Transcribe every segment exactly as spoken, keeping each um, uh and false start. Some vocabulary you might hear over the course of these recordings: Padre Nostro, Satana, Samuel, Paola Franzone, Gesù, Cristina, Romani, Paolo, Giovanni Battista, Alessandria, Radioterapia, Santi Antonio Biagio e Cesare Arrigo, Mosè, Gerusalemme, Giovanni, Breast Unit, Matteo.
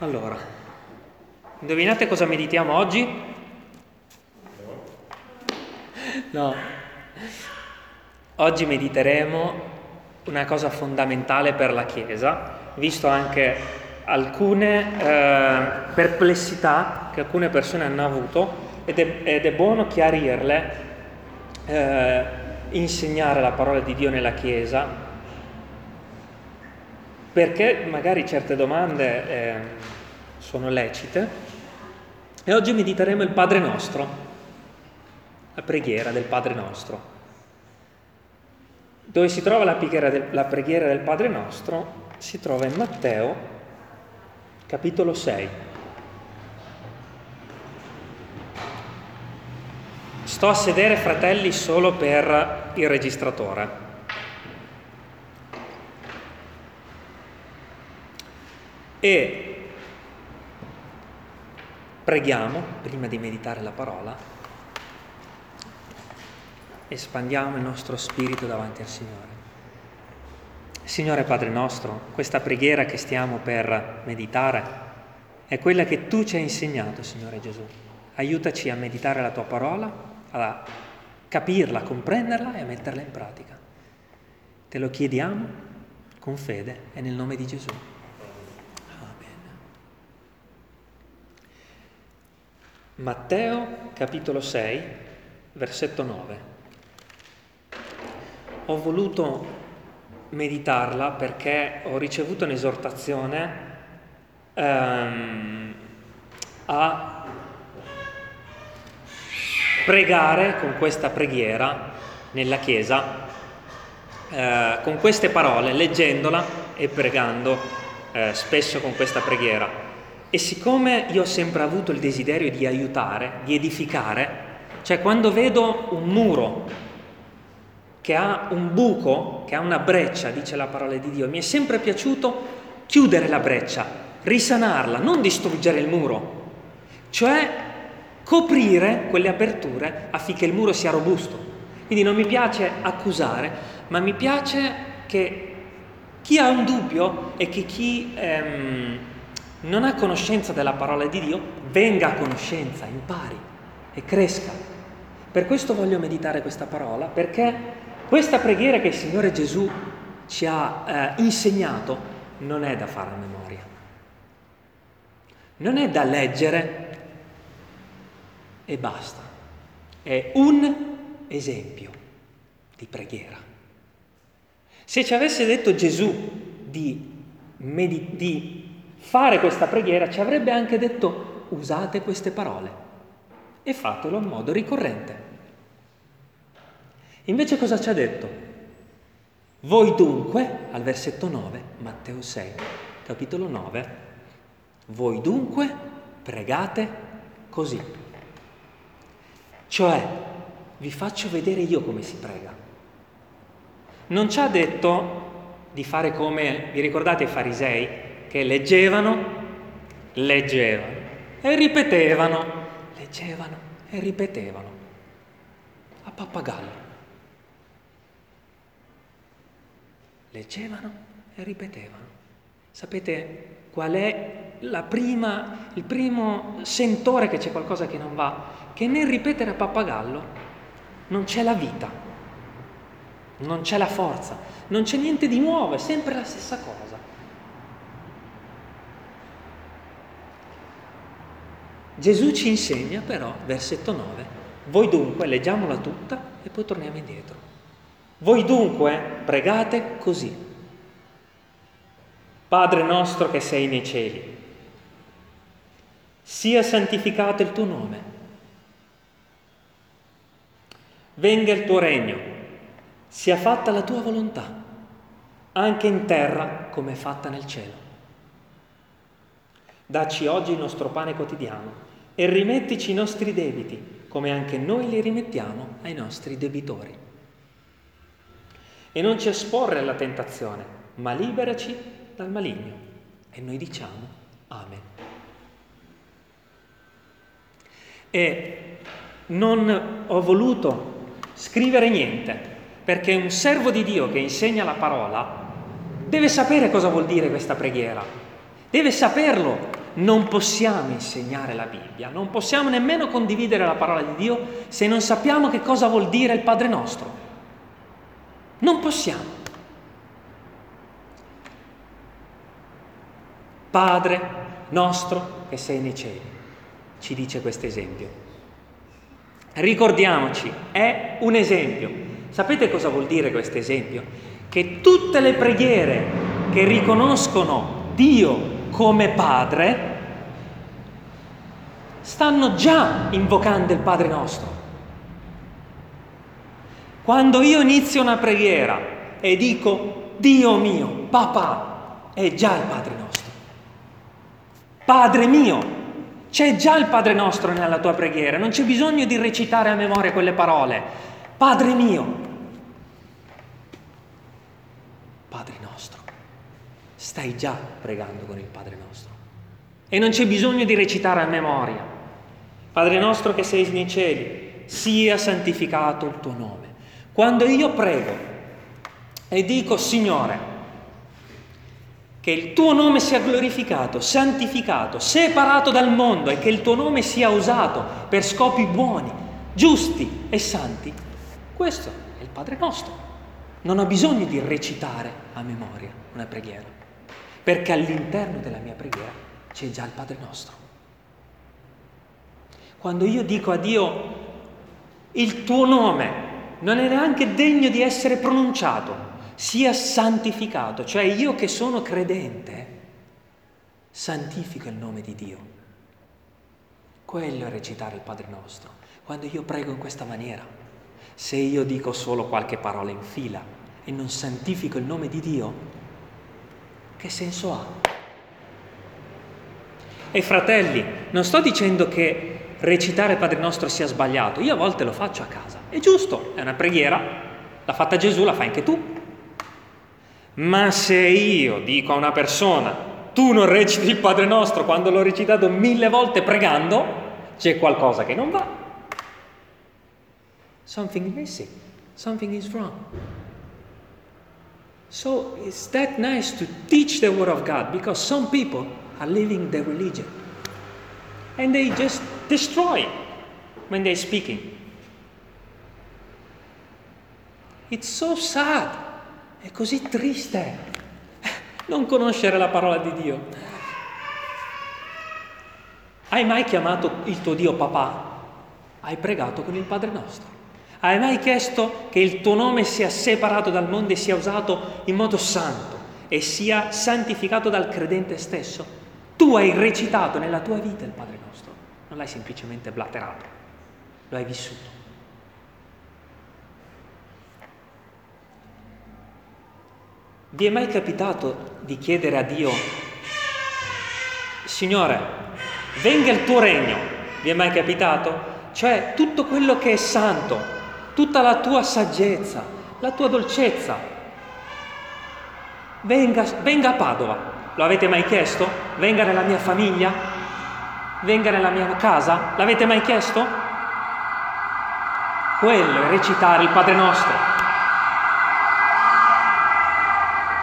Allora, indovinate cosa meditiamo oggi? No. Oggi mediteremo una cosa fondamentale per la Chiesa, visto anche alcune eh, perplessità che alcune persone hanno avuto, ed è, ed è buono chiarirle, eh, insegnare la parola di Dio nella Chiesa, perché magari certe domande eh, sono lecite. E oggi mediteremo il Padre Nostro, la preghiera del Padre Nostro. Dove si trova la preghiera del, la preghiera del Padre Nostro? Si trova in Matteo, capitolo sei. Sto a sedere, fratelli, solo per il registratore. E preghiamo prima di meditare la parola, espandiamo il nostro spirito davanti al Signore. Signore Padre nostro, questa preghiera che stiamo per meditare è quella che Tu ci hai insegnato, Signore Gesù. Aiutaci a meditare la Tua parola, a capirla, a comprenderla e a metterla in pratica. Te lo chiediamo con fede e nel nome di Gesù. Matteo, capitolo sei, versetto nove. Ho voluto meditarla perché ho ricevuto un'esortazione ehm, a pregare con questa preghiera nella Chiesa, eh, con queste parole, leggendola e pregando eh, spesso con questa preghiera. E siccome io ho sempre avuto il desiderio di aiutare, di edificare, cioè quando vedo un muro che ha un buco, che ha una breccia, dice la parola di Dio, mi è sempre piaciuto chiudere la breccia, risanarla, non distruggere il muro, cioè coprire quelle aperture affinché il muro sia robusto. Quindi non mi piace accusare, ma mi piace che chi ha un dubbio e che chi... Ehm, non ha conoscenza della parola di Dio, venga a conoscenza, impari e cresca. Per questo voglio meditare questa parola, perché questa preghiera che il Signore Gesù ci ha eh, insegnato non è da fare a memoria, non è da leggere e basta, è un esempio di preghiera. Se ci avesse detto Gesù di meditare, di fare questa preghiera, ci avrebbe anche detto: usate queste parole e fatelo in modo ricorrente. Invece cosa ci ha detto? Voi dunque, al versetto nove, Matteo sei, capitolo nove, voi dunque pregate così. Cioè, vi faccio vedere io come si prega. Non ci ha detto di fare come, vi ricordate i farisei? Che leggevano, leggevano e ripetevano, leggevano e ripetevano a pappagallo. Leggevano e ripetevano. Sapete qual è la prima, il primo sentore che c'è qualcosa che non va? Che nel ripetere a pappagallo non c'è la vita, non c'è la forza, non c'è niente di nuovo, è sempre la stessa cosa. Gesù ci insegna però, versetto nove, voi dunque, leggiamola tutta e poi torniamo indietro. Voi dunque pregate così. Padre nostro che sei nei cieli, sia santificato il tuo nome, venga il tuo regno, sia fatta la tua volontà, anche in terra come è fatta nel cielo. Dacci oggi il nostro pane quotidiano e rimettici i nostri debiti, come anche noi li rimettiamo ai nostri debitori. E non ci esporre alla tentazione, ma liberaci dal maligno. E noi diciamo Amen. E non ho voluto scrivere niente, perché un servo di Dio che insegna la parola deve sapere cosa vuol dire questa preghiera. Deve saperlo, non possiamo insegnare la Bibbia, non possiamo nemmeno condividere la parola di Dio se non sappiamo che cosa vuol dire il Padre Nostro. Non possiamo. Padre nostro che sei nei cieli, ci dice questo esempio. Ricordiamoci, è un esempio. Sapete cosa vuol dire questo esempio? Che tutte le preghiere che riconoscono Dio come Padre stanno già invocando il Padre nostro. Quando io inizio una preghiera e dico Dio mio, papà, è già il Padre nostro. Padre mio, c'è già il Padre nostro nella tua preghiera, non c'è bisogno di recitare a memoria quelle parole. Padre mio, Padre nostro, stai già pregando con il Padre nostro e non c'è bisogno di recitare a memoria. Padre nostro che sei nei cieli, sia santificato il tuo nome. Quando io prego e dico Signore, che il tuo nome sia glorificato, santificato, separato dal mondo e che il tuo nome sia usato per scopi buoni, giusti e santi, questo è il Padre nostro. Non ho bisogno di recitare a memoria una preghiera, perché all'interno della mia preghiera c'è già il Padre nostro. Quando io dico a Dio il tuo nome non è neanche degno di essere pronunciato, sia santificato, cioè io che sono credente santifico il nome di Dio. Quello è recitare il Padre nostro. Quando io prego in questa maniera, se io dico solo qualche parola in fila e non santifico il nome di Dio, che senso ha? E fratelli, non sto dicendo che recitare il Padre nostro sia sbagliato, io a volte lo faccio a casa, è giusto, è una preghiera, l'ha fatta Gesù, la fai anche tu. Ma se io dico a una persona, tu non reciti il Padre nostro quando l'ho recitato mille volte pregando, c'è qualcosa che non va. Something missing, something is wrong. So it's that nice to teach the Word of God because some people are living their religion and they just destroy it when they're speaking. It's so sad. È così triste non conoscere la parola di Dio. Hai mai chiamato il tuo Dio papà? Hai pregato con il Padre nostro? Hai mai chiesto che il tuo nome sia separato dal mondo e sia usato in modo santo e sia santificato dal credente stesso? Tu hai recitato nella tua vita il Padre nostro, non l'hai semplicemente blaterato, lo hai vissuto. Vi è mai capitato di chiedere a Dio, Signore, venga il tuo regno? Vi è mai capitato? Cioè, tutto quello che è santo, tutta la tua saggezza, la tua dolcezza, venga, venga a Padova. Lo avete mai chiesto? Venga nella mia famiglia? Venga nella mia casa? L'avete mai chiesto? Quello è recitare il Padre nostro.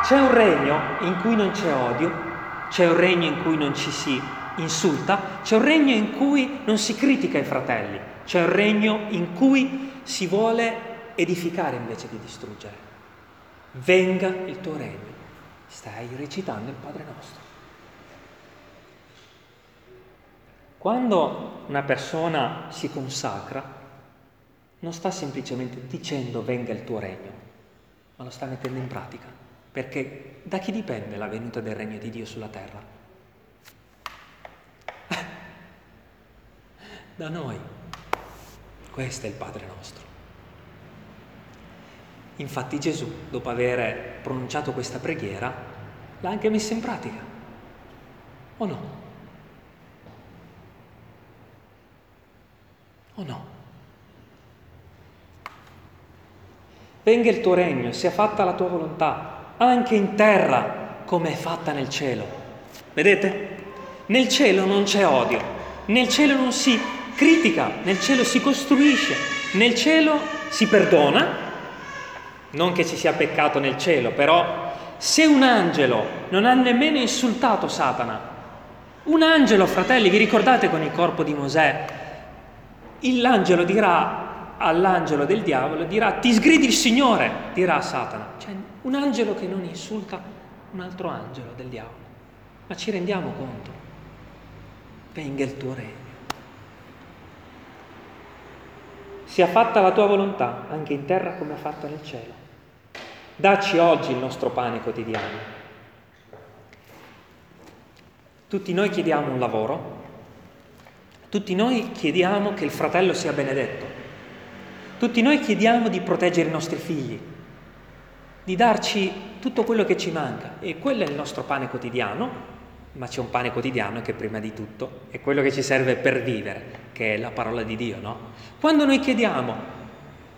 C'è un regno in cui non c'è odio, c'è un regno in cui non ci si insulta, c'è un regno in cui non si critica i fratelli, c'è un regno in cui si vuole edificare invece di distruggere. Venga il tuo regno. Stai recitando il Padre nostro. Quando una persona si consacra, non sta semplicemente dicendo venga il tuo regno, ma lo sta mettendo in pratica. Perché da chi dipende la venuta del regno di Dio sulla terra? Da noi. Questo è il Padre nostro. Infatti Gesù, dopo aver pronunciato questa preghiera, l'ha anche messa in pratica. O no? O no? Venga il tuo regno, sia fatta la tua volontà, anche in terra come è fatta nel cielo. Vedete? Nel cielo non c'è odio, nel cielo non si critica, nel cielo si costruisce, nel cielo si perdona. Non che ci sia peccato nel cielo, però se un angelo non ha nemmeno insultato Satana, Un angelo, fratelli, vi ricordate con il corpo di Mosè? L'angelo dirà all'angelo del diavolo, dirà: ti sgridi il Signore, dirà a Satana. Cioè, un angelo che non insulta un altro angelo del diavolo. Ma ci rendiamo conto? Venga il tuo regno. Sia fatta la tua volontà, anche in terra come è fatta nel cielo. Dacci oggi il nostro pane quotidiano. Tutti noi chiediamo un lavoro, tutti noi chiediamo che il fratello sia benedetto, tutti noi chiediamo di proteggere i nostri figli, di darci tutto quello che ci manca, e quello è il nostro pane quotidiano. Ma c'è un pane quotidiano che prima di tutto è quello che ci serve per vivere, che è la parola di Dio, no? Quando noi chiediamo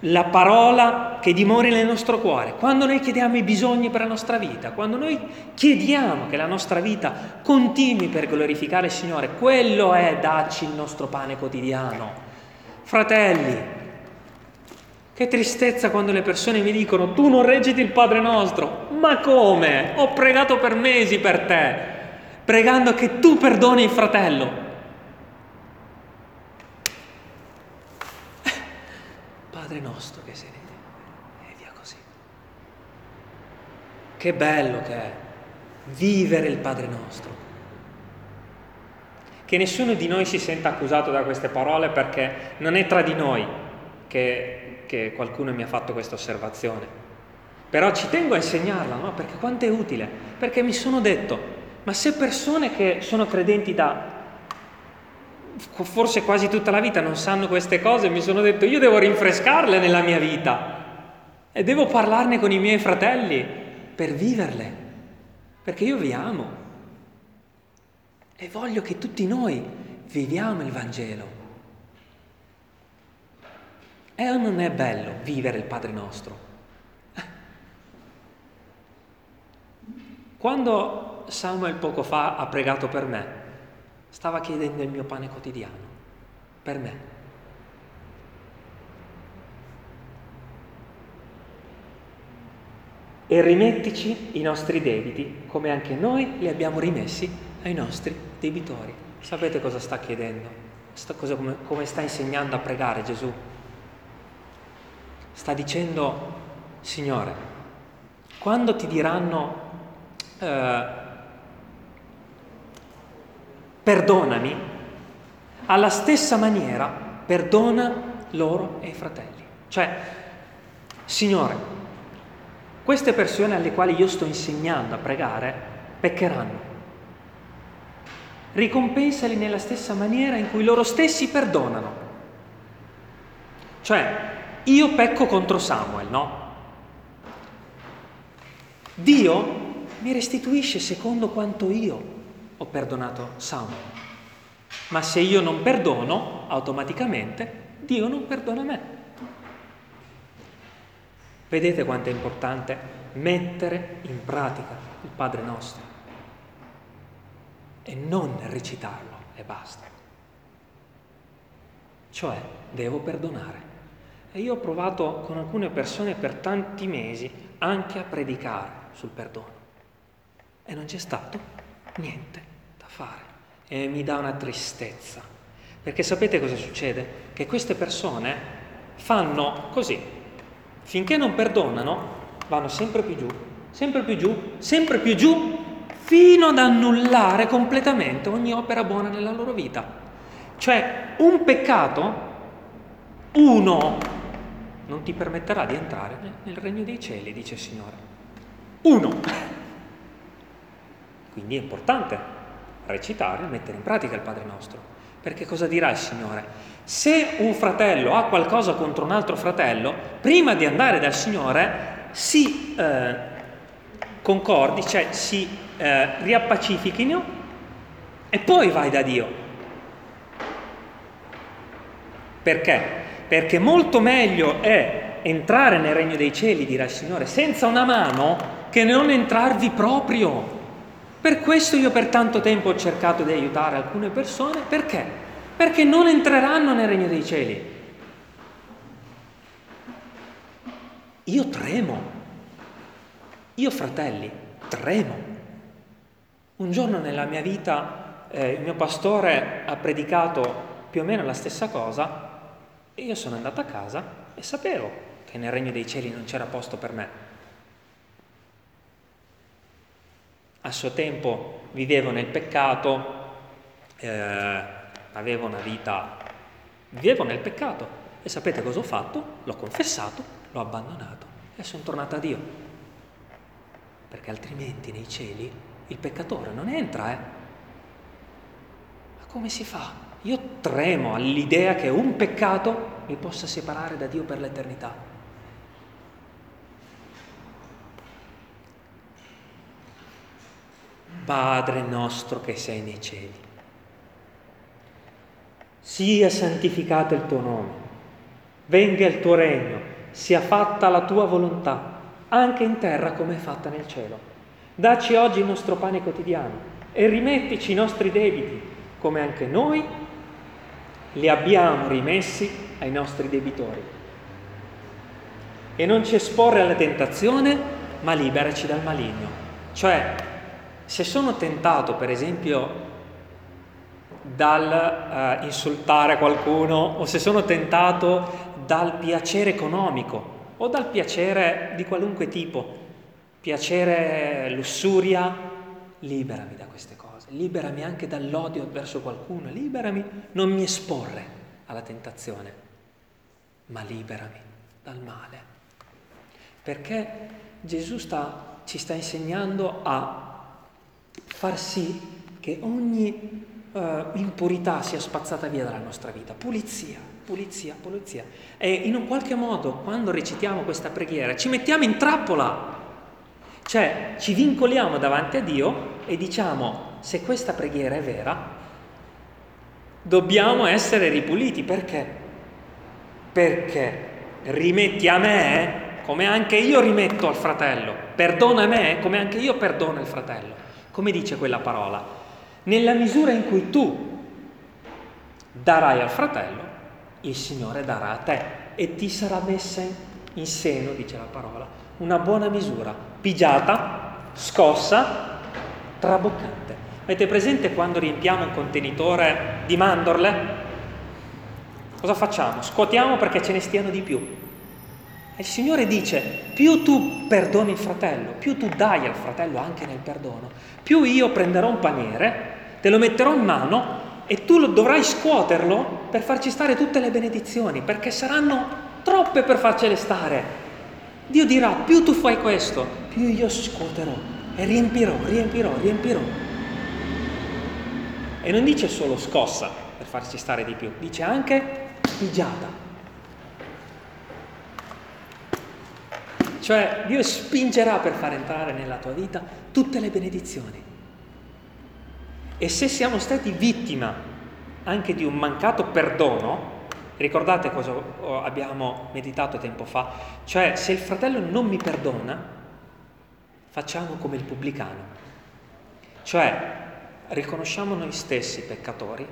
la parola che dimori nel nostro cuore, quando noi chiediamo i bisogni per la nostra vita, quando noi chiediamo che la nostra vita continui per glorificare il Signore, quello è darci il nostro pane quotidiano. Fratelli, che tristezza quando le persone mi dicono: tu non reciti il Padre Nostro. Ma come? Ho pregato per mesi per te, pregando che tu perdoni il fratello. Padre nostro che sei nei cieli, e via così. Che bello che è vivere il Padre nostro. Che nessuno di noi si senta accusato da queste parole, perché non è tra di noi che, che qualcuno mi ha fatto questa osservazione. Però ci tengo a insegnarla, no? Perché quanto è utile. Perché mi sono detto: ma se persone che sono credenti da forse quasi tutta la vita non sanno queste cose, mi sono detto io devo rinfrescarle nella mia vita e devo parlarne con i miei fratelli per viverle, perché io vi amo e voglio che tutti noi viviamo il Vangelo. E non è bello vivere il Padre nostro? Quando Samuel poco fa ha pregato per me, stava chiedendo il mio pane quotidiano, per me. E rimettici i nostri debiti, come anche noi li abbiamo rimessi ai nostri debitori. Sapete cosa sta chiedendo? Sta, cosa, come, come sta insegnando a pregare Gesù? Sta dicendo: Signore, quando ti diranno... Eh, perdonami, alla stessa maniera perdona loro e i fratelli. Cioè, Signore, queste persone alle quali io sto insegnando a pregare peccheranno. Ricompensali nella stessa maniera in cui loro stessi perdonano. Cioè, io pecco contro Samuel, no? Dio mi restituisce secondo quanto io ho perdonato Samuel, ma se io non perdono, automaticamente Dio non perdona me. Vedete quanto è importante mettere in pratica il Padre nostro e non recitarlo e basta. Cioè, devo perdonare. E io ho provato con alcune persone per tanti mesi anche a predicare sul perdono e non c'è stato niente da fare, e mi dà una tristezza, perché sapete cosa succede? Che queste persone fanno così: finché non perdonano vanno sempre più giù, sempre più giù, sempre più giù, fino ad annullare completamente ogni opera buona nella loro vita. Cioè, un peccato, uno, non ti permetterà di entrare nel regno dei cieli, dice il Signore. Uno. Quindi è importante recitare e mettere in pratica il Padre nostro, perché cosa dirà il Signore? Se un fratello ha qualcosa contro un altro fratello, prima di andare dal Signore si eh, concordi, cioè si eh, riappacifichino e poi vai da Dio. Perché? Perché molto meglio è entrare nel regno dei cieli, dirà il Signore, senza una mano, che non entrarvi proprio. Per questo io per tanto tempo ho cercato di aiutare alcune persone. Perché? Perché non entreranno nel regno dei cieli. Io tremo. Io, fratelli, tremo. Un giorno nella mia vita eh, il mio pastore ha predicato più o meno la stessa cosa e io sono andato a casa e sapevo che nel regno dei cieli non c'era posto per me. A suo tempo vivevo nel peccato, eh, avevo una vita, vivevo nel peccato. E sapete cosa ho fatto? L'ho confessato, l'ho abbandonato e sono tornato a Dio. Perché altrimenti nei cieli il peccatore non entra, eh? Ma come si fa? Io tremo all'idea che un peccato mi possa separare da Dio per l'eternità. Padre nostro che sei nei cieli, sia santificato il tuo nome. Venga il tuo regno, sia fatta la tua volontà, anche in terra come è fatta nel cielo. Dacci oggi il nostro pane quotidiano e rimettici i nostri debiti, come anche noi li abbiamo rimessi ai nostri debitori. E non ci esporre alla tentazione, ma liberaci dal maligno. Cioè, se sono tentato, per esempio, dal eh, insultare qualcuno, o se sono tentato dal piacere economico o dal piacere di qualunque tipo, piacere, lussuria, liberami da queste cose, liberami anche dall'odio verso qualcuno, liberami, non mi esporre alla tentazione, ma liberami dal male, perché Gesù sta, ci sta insegnando a far sì che ogni Uh, impurità sia spazzata via dalla nostra vita, pulizia, pulizia, pulizia. E in un qualche modo, quando recitiamo questa preghiera, ci mettiamo in trappola, cioè ci vincoliamo davanti a Dio e diciamo: se questa preghiera è vera, dobbiamo essere ripuliti. Perché? Perché rimetti a me come anche io rimetto al fratello, perdona a me come anche io perdono il fratello, come dice quella parola. Nella misura in cui tu darai al fratello, il Signore darà a te e ti sarà messa in seno, dice la parola, una buona misura, pigiata, scossa, traboccante. Avete presente quando riempiamo un contenitore di mandorle? Cosa facciamo? Scuotiamo perché ce ne stiano di più. E il Signore dice: più tu perdoni il fratello, più tu dai al fratello anche nel perdono, più io prenderò un paniere, te lo metterò in mano e tu lo dovrai scuoterlo per farci stare tutte le benedizioni, perché saranno troppe per farcele stare. Dio dirà: più tu fai questo, più io scuoterò e riempirò, riempirò, riempirò. E non dice solo scossa per farci stare di più, dice anche pigiata. Cioè, Dio spingerà per far entrare nella tua vita tutte le benedizioni. E se siamo stati vittima anche di un mancato perdono, ricordate cosa abbiamo meditato tempo fa? Cioè, se il fratello non mi perdona, facciamo come il pubblicano. Cioè, riconosciamo noi stessi peccatori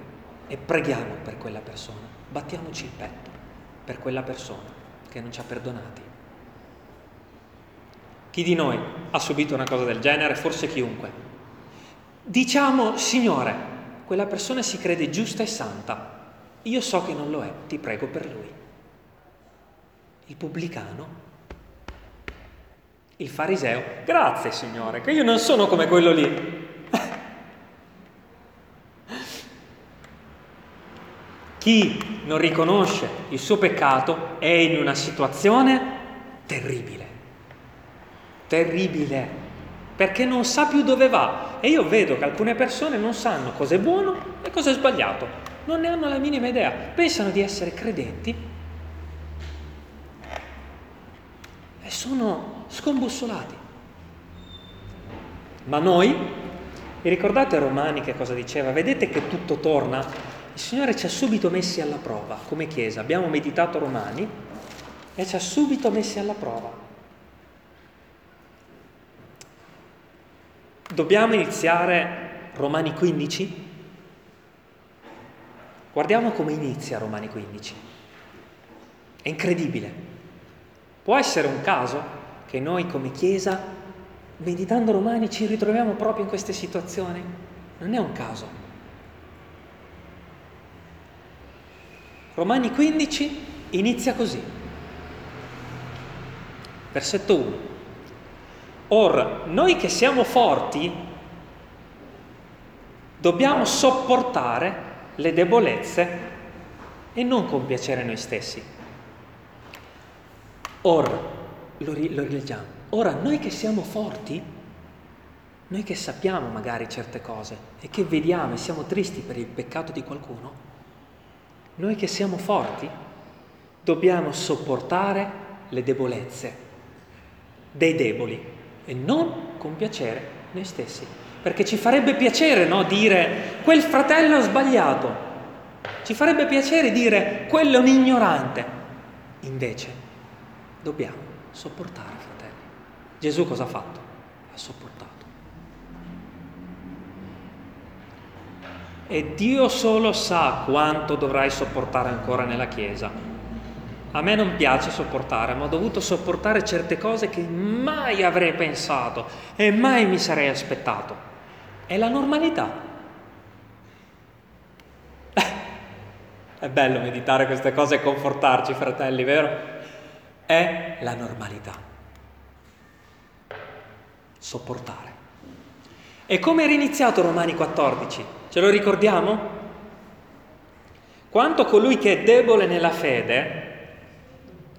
e preghiamo per quella persona, battiamoci il petto per quella persona che non ci ha perdonati. Chi di noi ha subito una cosa del genere? Forse chiunque. Diciamo: Signore, quella persona si crede giusta e santa, io so che non lo è, ti prego per lui. Il pubblicano, il fariseo: grazie Signore, che io non sono come quello lì. Chi non riconosce il suo peccato è in una situazione terribile. terribile, perché non sa più dove va. E io vedo che alcune persone non sanno cosa è buono e cosa è sbagliato, non ne hanno la minima idea, pensano di essere credenti e sono scombussolati. Ma noi, vi ricordate Romani che cosa diceva? Vedete che tutto torna? Il Signore ci ha subito messi alla prova come Chiesa, abbiamo meditato Romani e ci ha subito messi alla prova. Dobbiamo iniziare Romani quindici? Guardiamo come inizia Romani quindici. È incredibile. Può essere un caso che noi come Chiesa, meditando Romani, ci ritroviamo proprio in queste situazioni? Non è un caso. Romani quindici inizia così. Versetto uno. Or, noi che siamo forti dobbiamo sopportare le debolezze e non compiacere noi stessi. Or, lo, ri- lo rileggiamo. Ora, noi che siamo forti, noi che sappiamo magari certe cose e che vediamo e siamo tristi per il peccato di qualcuno, noi che siamo forti dobbiamo sopportare le debolezze dei deboli e non compiacere noi stessi. Perché ci farebbe piacere, no, dire quel fratello ha sbagliato, ci farebbe piacere dire quello è un ignorante. Invece dobbiamo sopportare, fratelli. Gesù cosa ha fatto? Ha sopportato. E Dio solo sa quanto dovrai sopportare ancora nella Chiesa. A me non piace sopportare, ma ho dovuto sopportare certe cose che mai avrei pensato e mai mi sarei aspettato. È la normalità. È bello meditare queste cose e confortarci, fratelli, vero? È la normalità. Sopportare. E come era iniziato Romani quattordici? Ce lo ricordiamo? Quanto colui che è debole nella fede,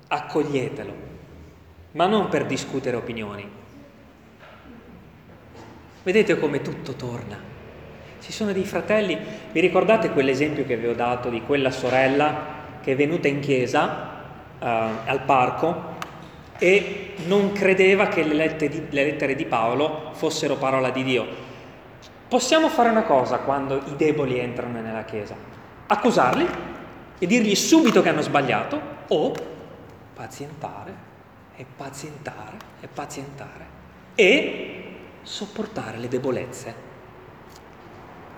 accoglietelo, ma non per discutere opinioni. Vedete come tutto torna. Ci sono dei fratelli, vi ricordate quell'esempio che vi ho dato di quella sorella che è venuta in chiesa uh, al parco e non credeva che le, lette di, le lettere di Paolo fossero parola di Dio. Possiamo fare una cosa quando i deboli entrano nella Chiesa: accusarli e dirgli subito che hanno sbagliato, o pazientare e pazientare e pazientare e sopportare le debolezze.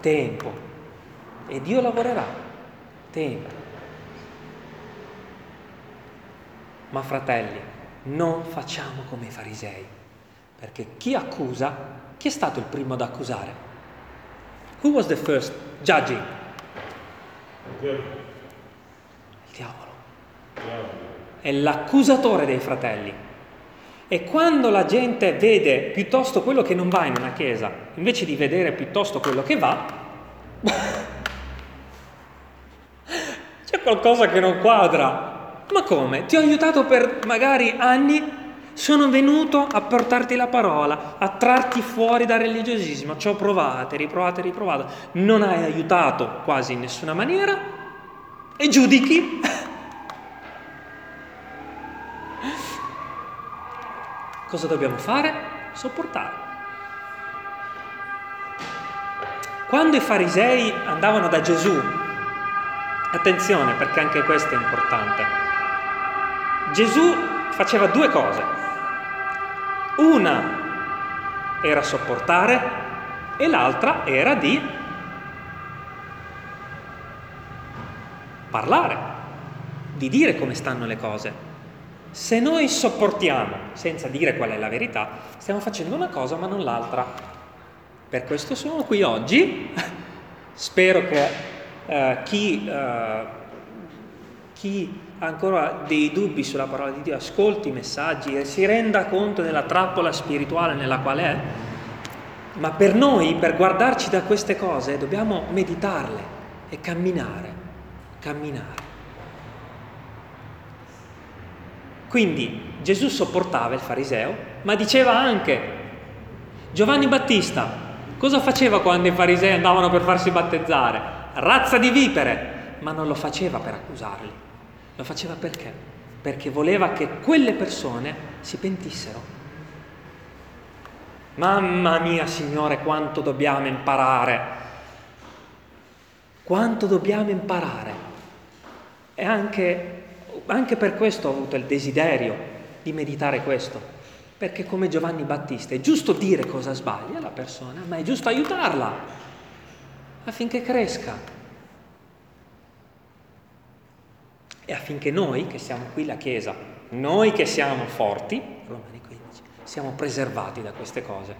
Tempo. E Dio lavorerà. Tempo. Ma fratelli, non facciamo come i farisei, perché chi accusa, chi è stato il primo ad accusare? Who was the first judging? Il diavolo. Il diavolo. Il diavolo. È l'accusatore dei fratelli. E quando la gente vede piuttosto quello che non va in una chiesa, invece di vedere piuttosto quello che va, c'è qualcosa che non quadra. Ma come? Ti ho aiutato per magari anni. Sono venuto a portarti la parola, a trarti fuori dal religiosismo, ci ho provato, riprovato, riprovato, non hai aiutato quasi in nessuna maniera e giudichi. Cosa dobbiamo fare? Sopportare. Quando i farisei andavano da Gesù, attenzione perché anche questo è importante, Gesù faceva due cose. Una era sopportare e l'altra era di parlare, di dire come stanno le cose. Se noi sopportiamo senza dire qual è la verità, stiamo facendo una cosa ma non l'altra. Per questo sono qui oggi. Spero che eh, chi, eh, chi ha ancora dei dubbi sulla parola di Dio ascolti i messaggi e si renda conto della trappola spirituale nella quale è. Ma per noi, per guardarci da queste cose, dobbiamo meditarle e camminare camminare quindi Gesù sopportava il fariseo, ma diceva anche Giovanni Battista cosa faceva quando i farisei andavano per farsi battezzare? Razza di vipere! Ma non lo faceva per accusarli. Lo faceva perché? Perché voleva che quelle persone si pentissero. Mamma mia, Signore, quanto dobbiamo imparare! Quanto dobbiamo imparare! E anche, anche per questo ho avuto il desiderio di meditare questo. Perché come Giovanni Battista è giusto dire cosa sbaglia la persona, ma è giusto aiutarla affinché cresca. E affinché noi, che siamo qui la Chiesa, noi che siamo forti, Romani quindici, siamo preservati da queste cose.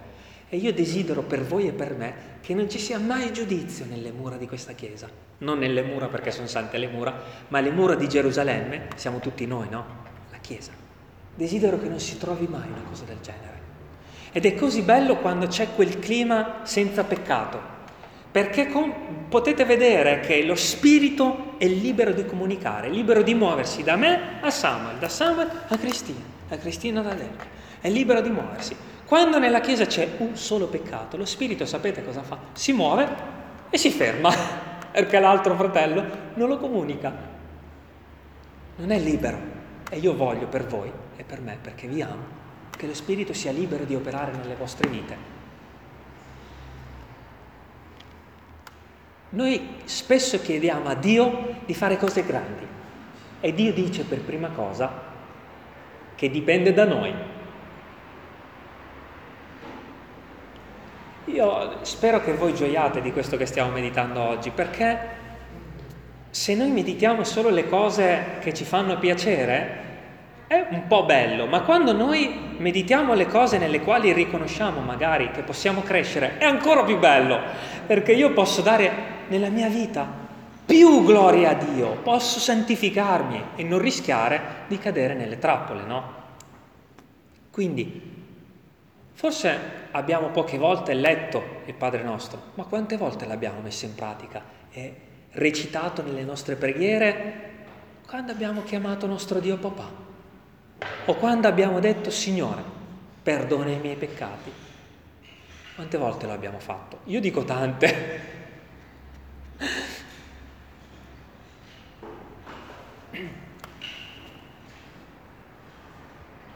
E io desidero per voi e per me che non ci sia mai giudizio nelle mura di questa chiesa. Non nelle mura perché sono sante le mura, ma le mura di Gerusalemme siamo tutti noi, no? La chiesa. Desidero che non si trovi mai una cosa del genere. Ed è così bello quando c'è quel clima senza peccato, perché con, potete vedere che lo spirito è libero di comunicare, libero di muoversi da me a Samuel, da Samuel a Cristina, da Cristina da lei. È libero di muoversi. Quando nella Chiesa c'è un solo peccato, lo spirito sapete cosa fa? Si muove e si ferma, perché l'altro fratello non lo comunica. Non è libero. E io voglio per voi e per me, perché vi amo, che lo spirito sia libero di operare nelle vostre vite. Noi spesso chiediamo a Dio di fare cose grandi e Dio dice per prima cosa che dipende da noi. Io spero che voi gioiate di questo che stiamo meditando oggi, perché se noi meditiamo solo le cose che ci fanno piacere è un po' bello, ma quando noi meditiamo le cose nelle quali riconosciamo magari che possiamo crescere è ancora più bello, perché io posso dare nella mia vita più gloria a Dio, posso santificarmi e non rischiare di cadere nelle trappole, no? Quindi forse abbiamo poche volte letto il Padre Nostro, ma quante volte l'abbiamo messo in pratica e recitato nelle nostre preghiere quando abbiamo chiamato nostro Dio papà, o quando abbiamo detto Signore perdona i miei peccati. Quante volte lo abbiamo fatto? Io dico tante.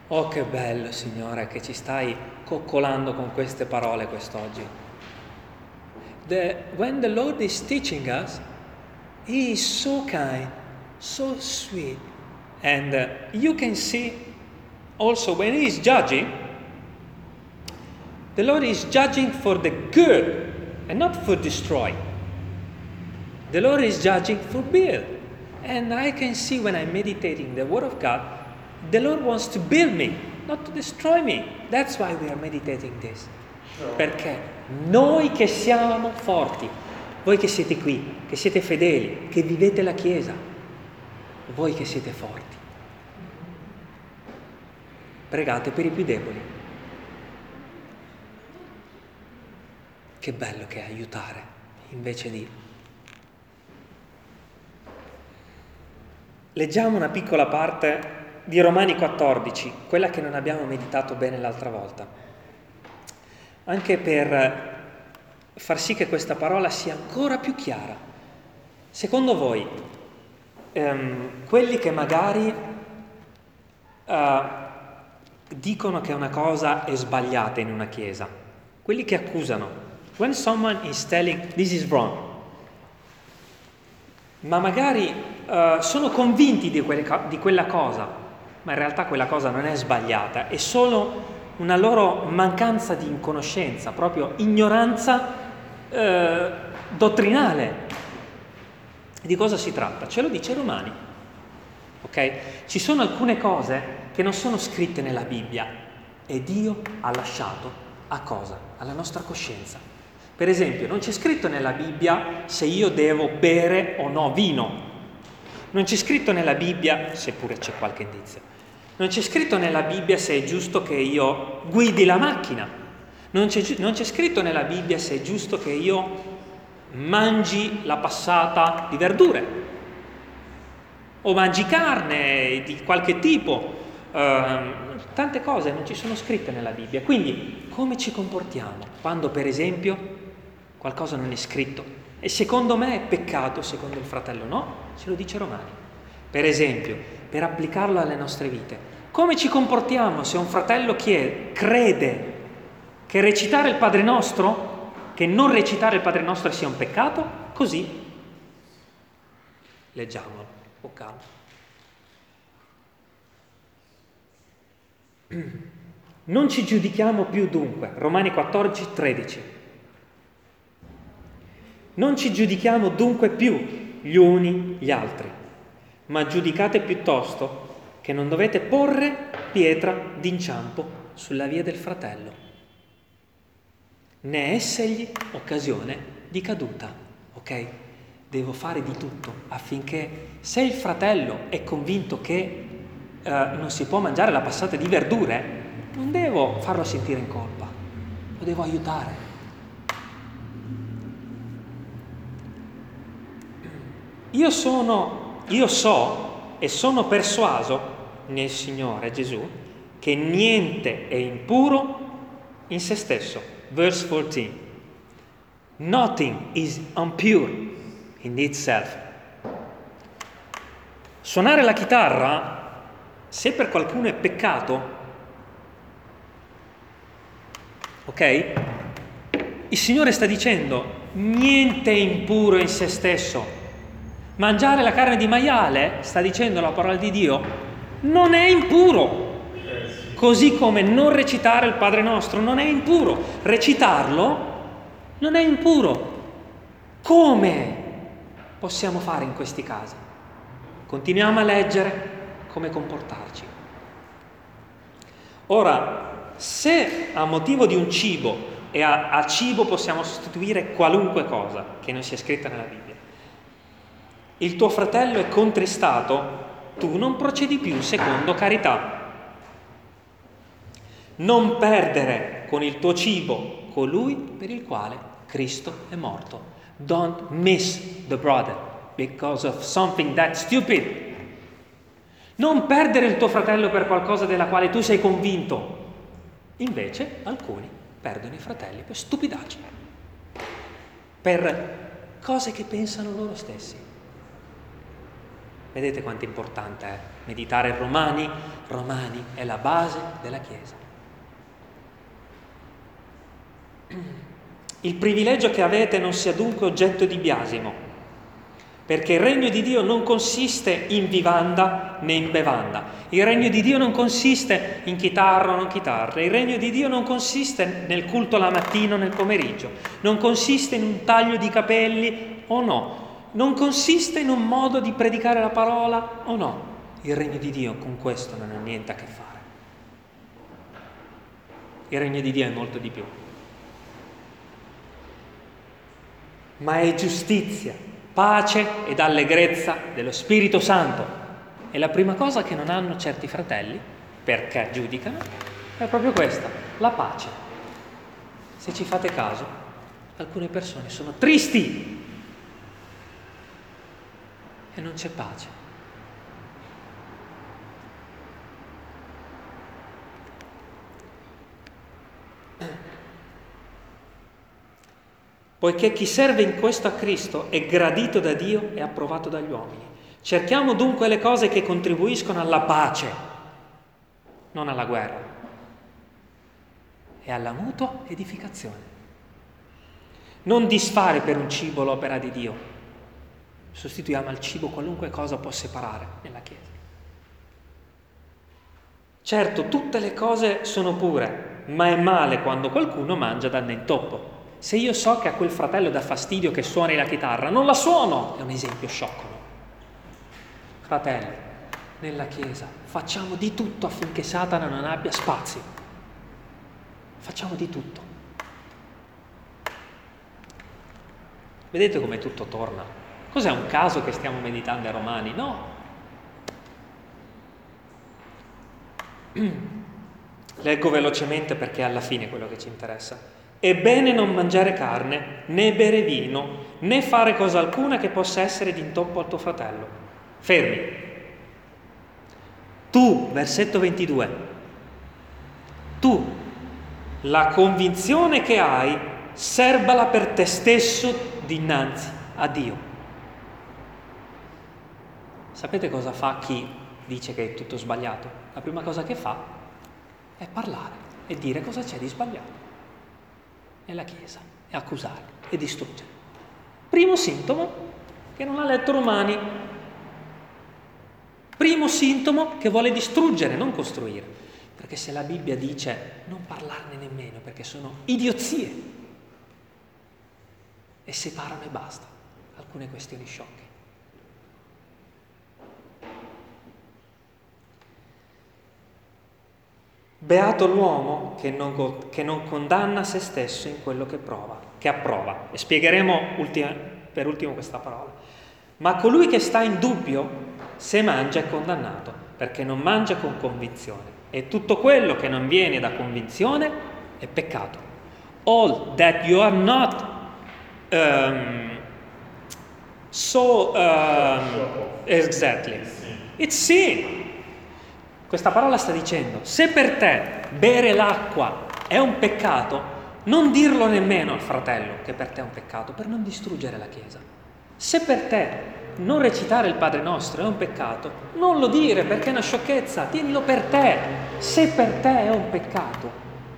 Oh, che bello, Signore, che ci stai coccolando con queste parole quest'oggi. The, when the Lord is teaching us, He is so kind, so sweet. And uh, you can see also when He is judging, the Lord is judging for the good and not for destroy. The Lord is judging for build. And I can see when I'm meditating the Word of God, the Lord wants to build me, not to destroy me. That's why we are meditating this. Perché noi che siamo forti, voi che siete qui, che siete fedeli, che vivete la Chiesa, voi che siete forti, pregate per i più deboli. Che bello che è aiutare invece di... Leggiamo una piccola parte di Romani quattordici, quella che non abbiamo meditato bene l'altra volta, anche per far sì che questa parola sia ancora più chiara. Secondo voi, ehm, quelli che magari eh, dicono che una cosa è sbagliata in una chiesa, quelli che accusano, when someone is telling this is wrong, ma magari eh, sono convinti di, quelle, di quella cosa, ma in realtà quella cosa non è sbagliata, è solo una loro mancanza di conoscenza, proprio ignoranza eh, dottrinale. Di cosa si tratta? Ce lo dice Romani, ok? Ci sono alcune cose che non sono scritte nella Bibbia e Dio ha lasciato a cosa? Alla nostra coscienza. Per esempio, non c'è scritto nella Bibbia se io devo bere o no vino, non c'è scritto nella Bibbia, seppure c'è qualche indizio, non c'è scritto nella Bibbia se è giusto che io guidi la macchina, non c'è, non c'è scritto nella Bibbia se è giusto che io mangi la passata di verdure o mangi carne di qualche tipo, eh, tante cose non ci sono scritte nella Bibbia. Quindi come ci comportiamo quando per esempio qualcosa non è scritto e secondo me è peccato, secondo il fratello no? Ce lo dice Romani. Per esempio, per applicarlo alle nostre vite, come ci comportiamo se un fratello chiede, crede che recitare il Padre Nostro, che non recitare il Padre Nostro sia un peccato? Così. Leggiamolo, o calmo. Non ci giudichiamo più dunque, Romani quattordici, tredici. Non ci giudichiamo dunque più gli uni gli altri, ma giudicate piuttosto che non dovete porre pietra d'inciampo sulla via del fratello. né essergli occasione di caduta, ok? Devo fare di tutto affinché, se il fratello è convinto che eh, non si può mangiare la passata di verdure, non devo farlo sentire in colpa, lo devo aiutare. Io sono, io so e sono persuaso nel Signore Gesù che niente è impuro in se stesso. Verse fourteen. Nothing is impure in itself. Suonare la chitarra, se per qualcuno è peccato, ok? Il Signore sta dicendo niente è impuro in se stesso. Mangiare la carne di maiale, sta dicendo la parola di Dio, non è impuro. Così come non recitare il Padre Nostro non è impuro. Recitarlo non è impuro. Come possiamo fare in questi casi? Continuiamo a leggere come comportarci. Ora, se a motivo di un cibo, e a, a cibo possiamo sostituire qualunque cosa che non sia scritta nella Bibbia, il tuo fratello è contristato, tu non procedi più secondo carità. Non perdere con il tuo cibo colui per il quale Cristo è morto. Don't miss the brother because of something that's stupid. Non perdere il tuo fratello per qualcosa della quale tu sei convinto. Invece alcuni perdono i fratelli per stupidaggini, per cose che pensano loro stessi. Vedete quanto è importante è meditare Romani? Romani è la base della Chiesa. Il privilegio che avete non sia dunque oggetto di biasimo, perché il regno di Dio non consiste in vivanda né in bevanda. Il regno di Dio non consiste in chitarra o non chitarra. Il regno di Dio non consiste nel culto la mattina o nel pomeriggio. Non consiste in un taglio di capelli o no. Non consiste in un modo di predicare la parola o no. Il regno di Dio con questo non ha niente a che fare. Il regno di Dio è molto di più. Ma è giustizia, pace ed allegrezza dello Spirito Santo. E la prima cosa che non hanno certi fratelli, perché giudicano, è proprio questa, la pace. Se ci fate caso, alcune persone sono tristi e non c'è pace. Poiché chi serve in questo a Cristo è gradito da Dio e approvato dagli uomini. Cerchiamo dunque le cose che contribuiscono alla pace, non alla guerra, e alla mutua edificazione. Non disfare per un cibo l'opera di Dio. Sostituiamo al cibo qualunque cosa può separare nella Chiesa. Certo, tutte le cose sono pure, ma è male quando qualcuno mangia danno in toppo. Se io so che a quel fratello dà fastidio che suoni la chitarra, non la suono! È un esempio sciocco. Fratelli, nella Chiesa facciamo di tutto affinché Satana non abbia spazio. Facciamo di tutto. Vedete come tutto torna? Cos'è un caso che stiamo meditando ai Romani? No. Leggo velocemente perché alla fine è quello che ci interessa. È bene non mangiare carne, né bere vino, né fare cosa alcuna che possa essere d'intoppo al tuo fratello. Fermi. Tu, versetto ventidue, tu, la convinzione che hai, serbala per te stesso dinanzi a Dio. Sapete cosa fa chi dice che è tutto sbagliato? La prima cosa che fa è parlare e dire cosa c'è di sbagliato nella Chiesa, e accusare e distruggere. Primo sintomo che non ha letto Romani. Primo sintomo che vuole distruggere, non costruire. Perché se la Bibbia dice non parlarne nemmeno, perché sono idiozie, e separano e basta alcune questioni sciocche. Beato l'uomo che non, che non condanna se stesso in quello che prova, che approva. E spiegheremo ultima, per ultimo questa parola. Ma colui che sta in dubbio, se mangia è condannato, perché non mangia con convinzione. E tutto quello che non viene da convinzione è peccato. All that you are not um, so... Um, exactly. It's sin. Questa parola sta dicendo, se per te bere l'acqua è un peccato, non dirlo nemmeno al fratello che per te è un peccato, per non distruggere la Chiesa. Se per te non recitare il Padre Nostro è un peccato, non lo dire perché è una sciocchezza, tienilo per te. Se per te è un peccato,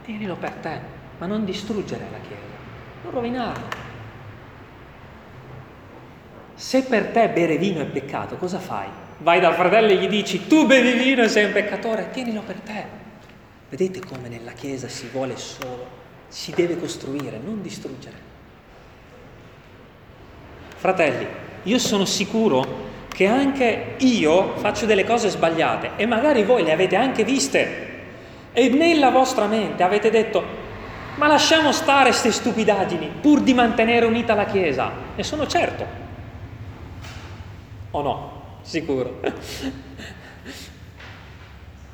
tienilo per te, ma non distruggere la Chiesa, non rovinarla. Se per te bere vino è peccato, cosa fai? Vai dal fratello e gli dici, tu bevi vino e sei un peccatore, tienilo per te. Vedete come nella Chiesa si vuole solo, si deve costruire, non distruggere. Fratelli, io sono sicuro che anche io faccio delle cose sbagliate e magari voi le avete anche viste e nella vostra mente avete detto, ma lasciamo stare ste stupidaggini pur di mantenere unita la Chiesa. Ne sono certo. O no? Sicuro.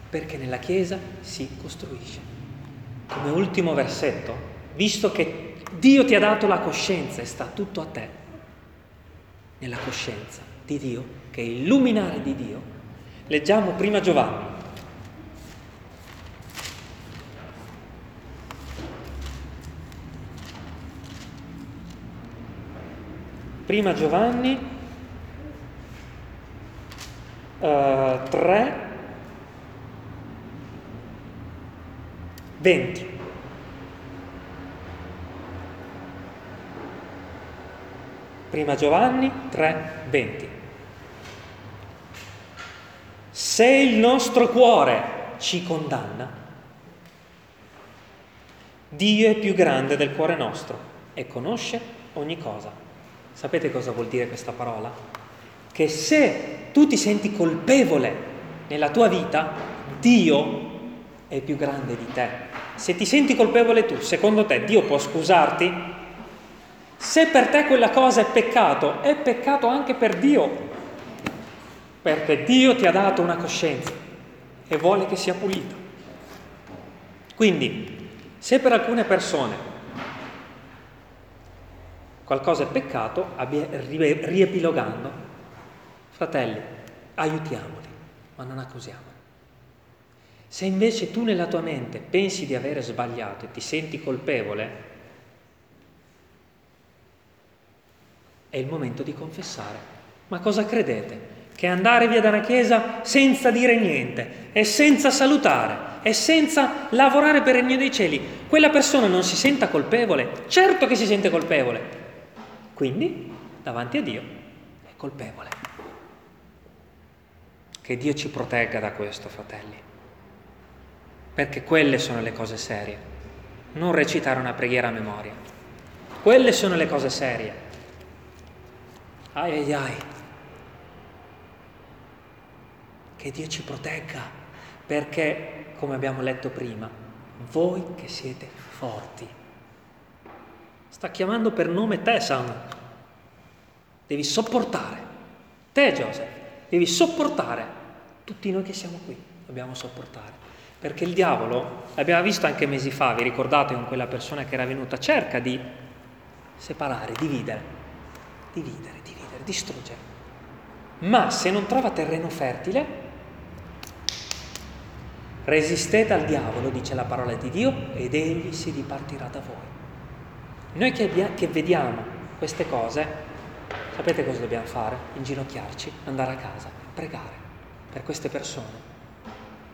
Perché nella Chiesa si costruisce. Come ultimo versetto, visto che Dio ti ha dato la coscienza e sta tutto a te, nella coscienza di Dio, che è il luminare di Dio, leggiamo prima Giovanni. Prima Giovanni Uh, tre venti. Prima Giovanni tre venti. Se il nostro cuore ci condanna, Dio è più grande del cuore nostro e conosce ogni cosa. Sapete cosa vuol dire questa parola? Che se tu ti senti colpevole nella tua vita, Dio è più grande di te. Se ti senti colpevole tu, secondo te Dio può scusarti? Se per te quella cosa è peccato, è peccato anche per Dio, perché Dio ti ha dato una coscienza e vuole che sia pulita. Quindi, se per alcune persone qualcosa è peccato, riepilogando, fratelli, aiutiamoli, ma non accusiamoli. Se invece tu nella tua mente pensi di avere sbagliato e ti senti colpevole, è il momento di confessare. Ma cosa credete? Che andare via da una chiesa senza dire niente, e senza salutare, e senza lavorare per il Regno dei Cieli, quella persona non si senta colpevole? Certo che si sente colpevole. Quindi, davanti a Dio, è colpevole. Che Dio ci protegga da questo, fratelli, perché quelle sono le cose serie, non recitare una preghiera a memoria. Quelle sono le cose serie. Ai ai ai. Che Dio ci protegga, perché, come abbiamo letto prima, voi che siete forti. Sta chiamando per nome te, Sam. Devi sopportare. Te, Giuseppe. Devi sopportare, tutti noi che siamo qui dobbiamo sopportare, perché il diavolo, l'abbiamo visto anche mesi fa, vi ricordate con quella persona che era venuta, cerca di separare, dividere, dividere, dividere, distruggere, ma se non trova terreno fertile, resistete al diavolo, dice la parola di Dio, ed egli si dipartirà da voi. Noi che, abbia, che vediamo queste cose, sapete cosa dobbiamo fare? Inginocchiarci, andare a casa, pregare per queste persone,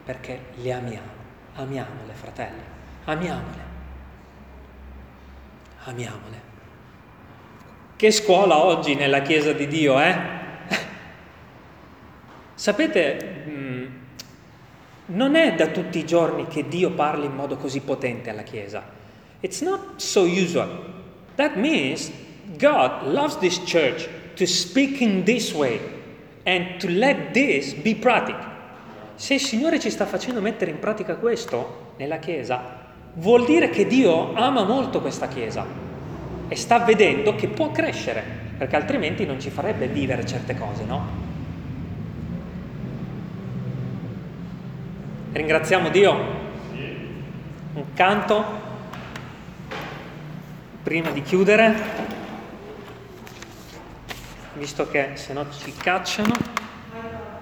perché le amiamo, amiamole fratelli, amiamole, amiamole. Che scuola oggi nella Chiesa di Dio, eh? Sapete, mh, non è da tutti i giorni che Dio parli in modo così potente alla Chiesa. It's not so usual. That means God loves this church to speak in this way and to let this be practical. se il Signore ci sta facendo mettere in pratica questo nella Chiesa, vuol dire che Dio ama molto questa Chiesa e sta vedendo che può crescere, perché altrimenti non ci farebbe vivere certe cose, no? Ringraziamo Dio. Un canto prima di chiudere, visto che se no ci cacciano.